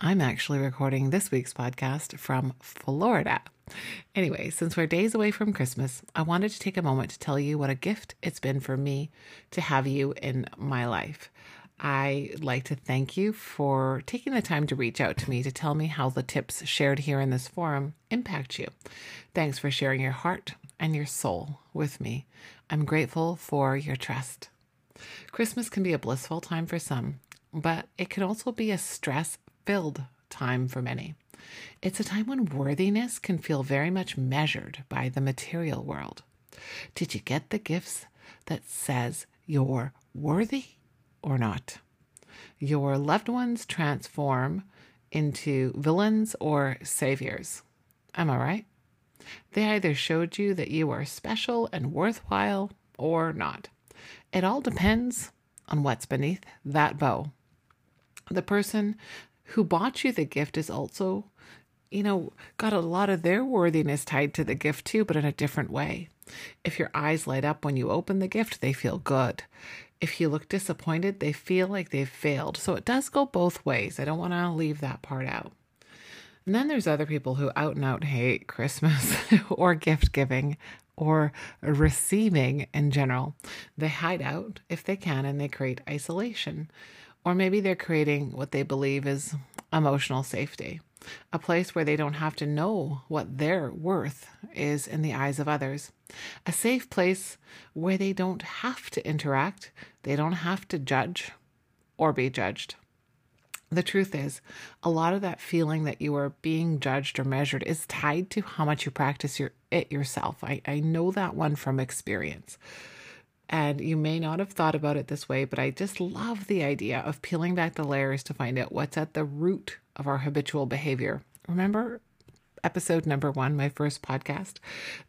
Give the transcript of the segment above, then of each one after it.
I'm actually recording this week's podcast from Florida. Anyway, since we're days away from Christmas, I wanted to take a moment to tell you what a gift it's been for me to have you in my life. I'd like to thank you for taking the time to reach out to me to tell me how the tips shared here in this forum impact you. Thanks for sharing your heart and your soul with me. I'm grateful for your trust. Christmas can be a blissful time for some, but it can also be a stress-filled time for many. It's a time when worthiness can feel very much measured by the material world. Did you get the gifts that says you're worthy or not? Your loved ones transform into villains or saviors. Am I right? They either showed you that you are special and worthwhile or not. It all depends on what's beneath that bow. The person who bought you the gift is also, got a lot of their worthiness tied to the gift too, but in a different way. If your eyes light up when you open the gift, they feel good. If you look disappointed, they feel like they've failed. So it does go both ways. I don't want to leave that part out. And then there's other people who out and out hate Christmas or gift giving or receiving in general. They hide out if they can and they create isolation. Or maybe they're creating what they believe is emotional safety, a place where they don't have to know what their worth is in the eyes of others, a safe place where they don't have to interact, they don't have to judge or be judged. The truth is, a lot of that feeling that you are being judged or measured is tied to how much you practice it yourself. I know that one from experience. And you may not have thought about it this way, but I just love the idea of peeling back the layers to find out what's at the root of our habitual behavior. Remember episode number 1, my first podcast?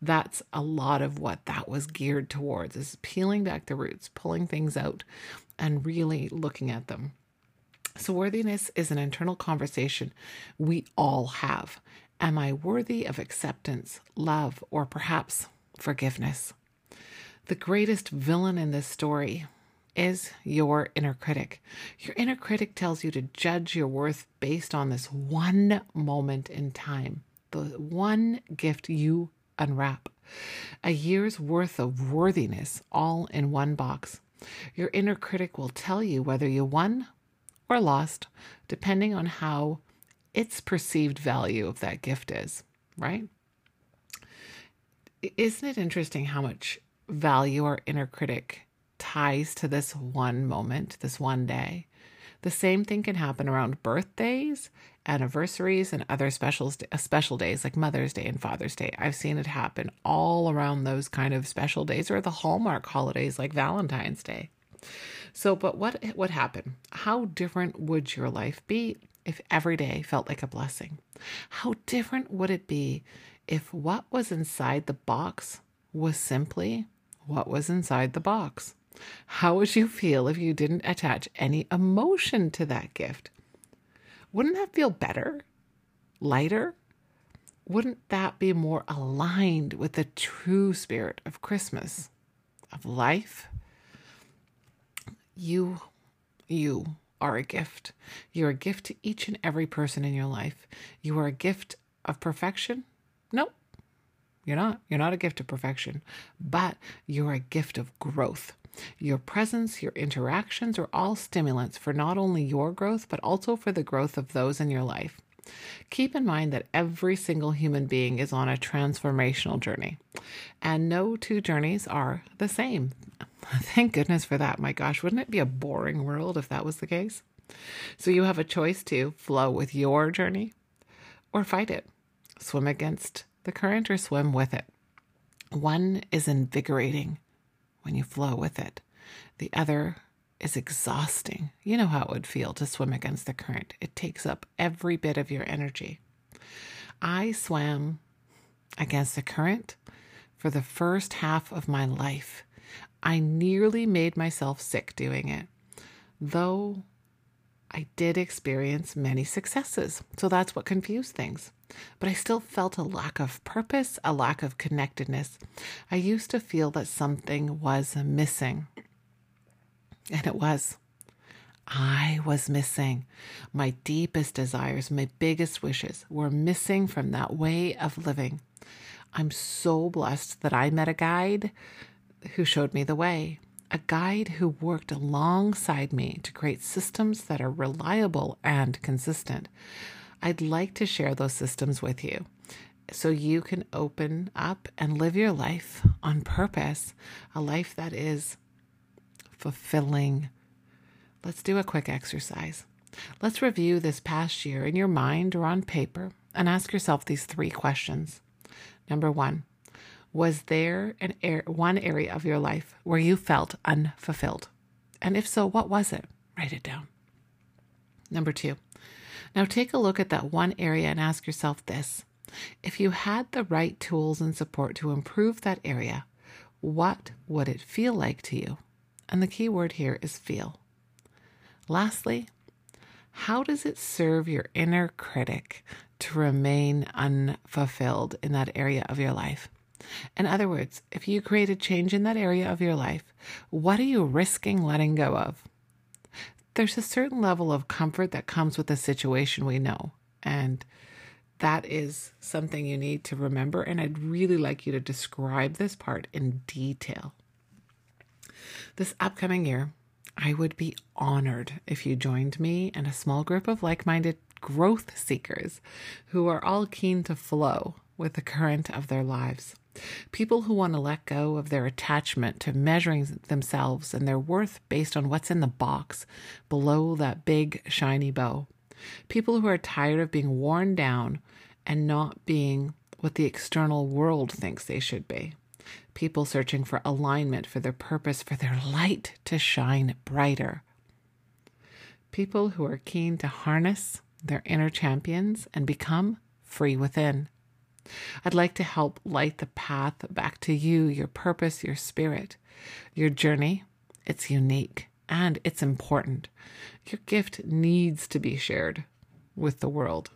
That's a lot of what that was geared towards, is peeling back the roots, pulling things out, and really looking at them. So worthiness is an internal conversation we all have. Am I worthy of acceptance, love, or perhaps forgiveness? The greatest villain in this story is your inner critic. Your inner critic tells you to judge your worth based on this one moment in time, the one gift you unwrap, a year's worth of worthiness all in one box. Your inner critic will tell you whether you won or lost, depending on how its perceived value of that gift is, right? Isn't it interesting how much value our inner critic ties to this one moment, this one day? The same thing can happen around birthdays, anniversaries, and other special days like Mother's Day and Father's Day. I've seen it happen all around those kind of special days or the hallmark holidays like Valentine's Day. So, but what would happen? How different would your life be if every day felt like a blessing? How different would it be if what was inside the box was simply what was inside the box? How would you feel if you didn't attach any emotion to that gift? Wouldn't that feel better? Lighter? Wouldn't that be more aligned with the true spirit of Christmas, of life? You are a gift. You're a gift to each and every person in your life. You are a gift of perfection? Nope. You're not a gift of perfection, but you're a gift of growth. Your presence, your interactions are all stimulants for not only your growth, but also for the growth of those in your life. Keep in mind that every single human being is on a transformational journey, and no two journeys are the same. Thank goodness for that. My gosh, wouldn't it be a boring world if that was the case? So you have a choice to flow with your journey or fight it, swim against the current or swim with it. One is invigorating when you flow with it. The other is exhausting. You know how it would feel to swim against the current. It takes up every bit of your energy. I swam against the current for the first half of my life. I nearly made myself sick doing it, though I did experience many successes. So that's what confused things. But I still felt a lack of purpose, a lack of connectedness. I used to feel that something was missing. And it was. I was missing. My deepest desires, my biggest wishes were missing from that way of living. I'm so blessed that I met a guide who showed me the way, a guide who worked alongside me to create systems that are reliable and consistent. I'd like to share those systems with you so you can open up and live your life on purpose, a life that is fulfilling. Let's do a quick exercise. Let's review this past year in your mind or on paper and ask yourself these three questions. Number one, was there one area of your life where you felt unfulfilled? And if so, what was it? Write it down. Number two, now take a look at that one area and ask yourself this. If you had the right tools and support to improve that area, what would it feel like to you? And the key word here is feel. Lastly, how does it serve your inner critic to remain unfulfilled in that area of your life? In other words, if you create a change in that area of your life, what are you risking letting go of? There's a certain level of comfort that comes with the situation we know, and that is something you need to remember, and I'd really like you to describe this part in detail. This upcoming year, I would be honored if you joined me and a small group of like-minded growth seekers who are all keen to flow with the current of their lives. People who want to let go of their attachment to measuring themselves and their worth based on what's in the box below that big shiny bow. People who are tired of being worn down and not being what the external world thinks they should be. People searching for alignment, for their purpose, for their light to shine brighter. People who are keen to harness their inner champions and become free within. I'd like to help light the path back to you, your purpose, your spirit, your journey. It's unique and it's important. Your gift needs to be shared with the world.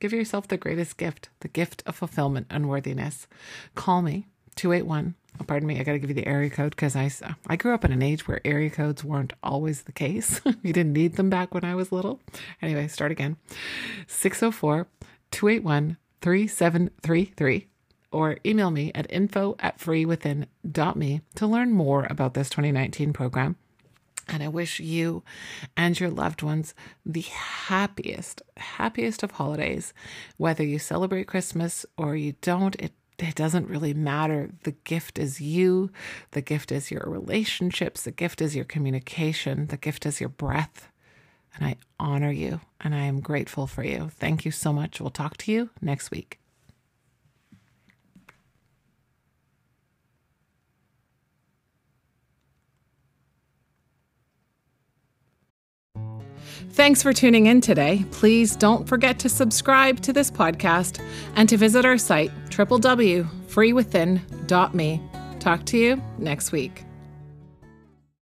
Give yourself the greatest gift, the gift of fulfillment and worthiness. Call me. 281. Oh, pardon me. I got to give you the area code because I grew up in an age where area codes weren't always the case. You didn't need them back when I was little. Anyway, start again. 604-281-3733 or email me at info@freewithin.me to learn more about this 2019 program. And I wish you and your loved ones the happiest of holidays. Whether you celebrate Christmas or you don't, it doesn't really matter. The gift is you. The gift is your relationships. The gift is your communication. The gift is your breath. And I honor you and I am grateful for you. Thank you so much. We'll talk to you next week. Thanks for tuning in today. Please don't forget to subscribe to this podcast and to visit our site, www.freewithin.me. Talk to you next week.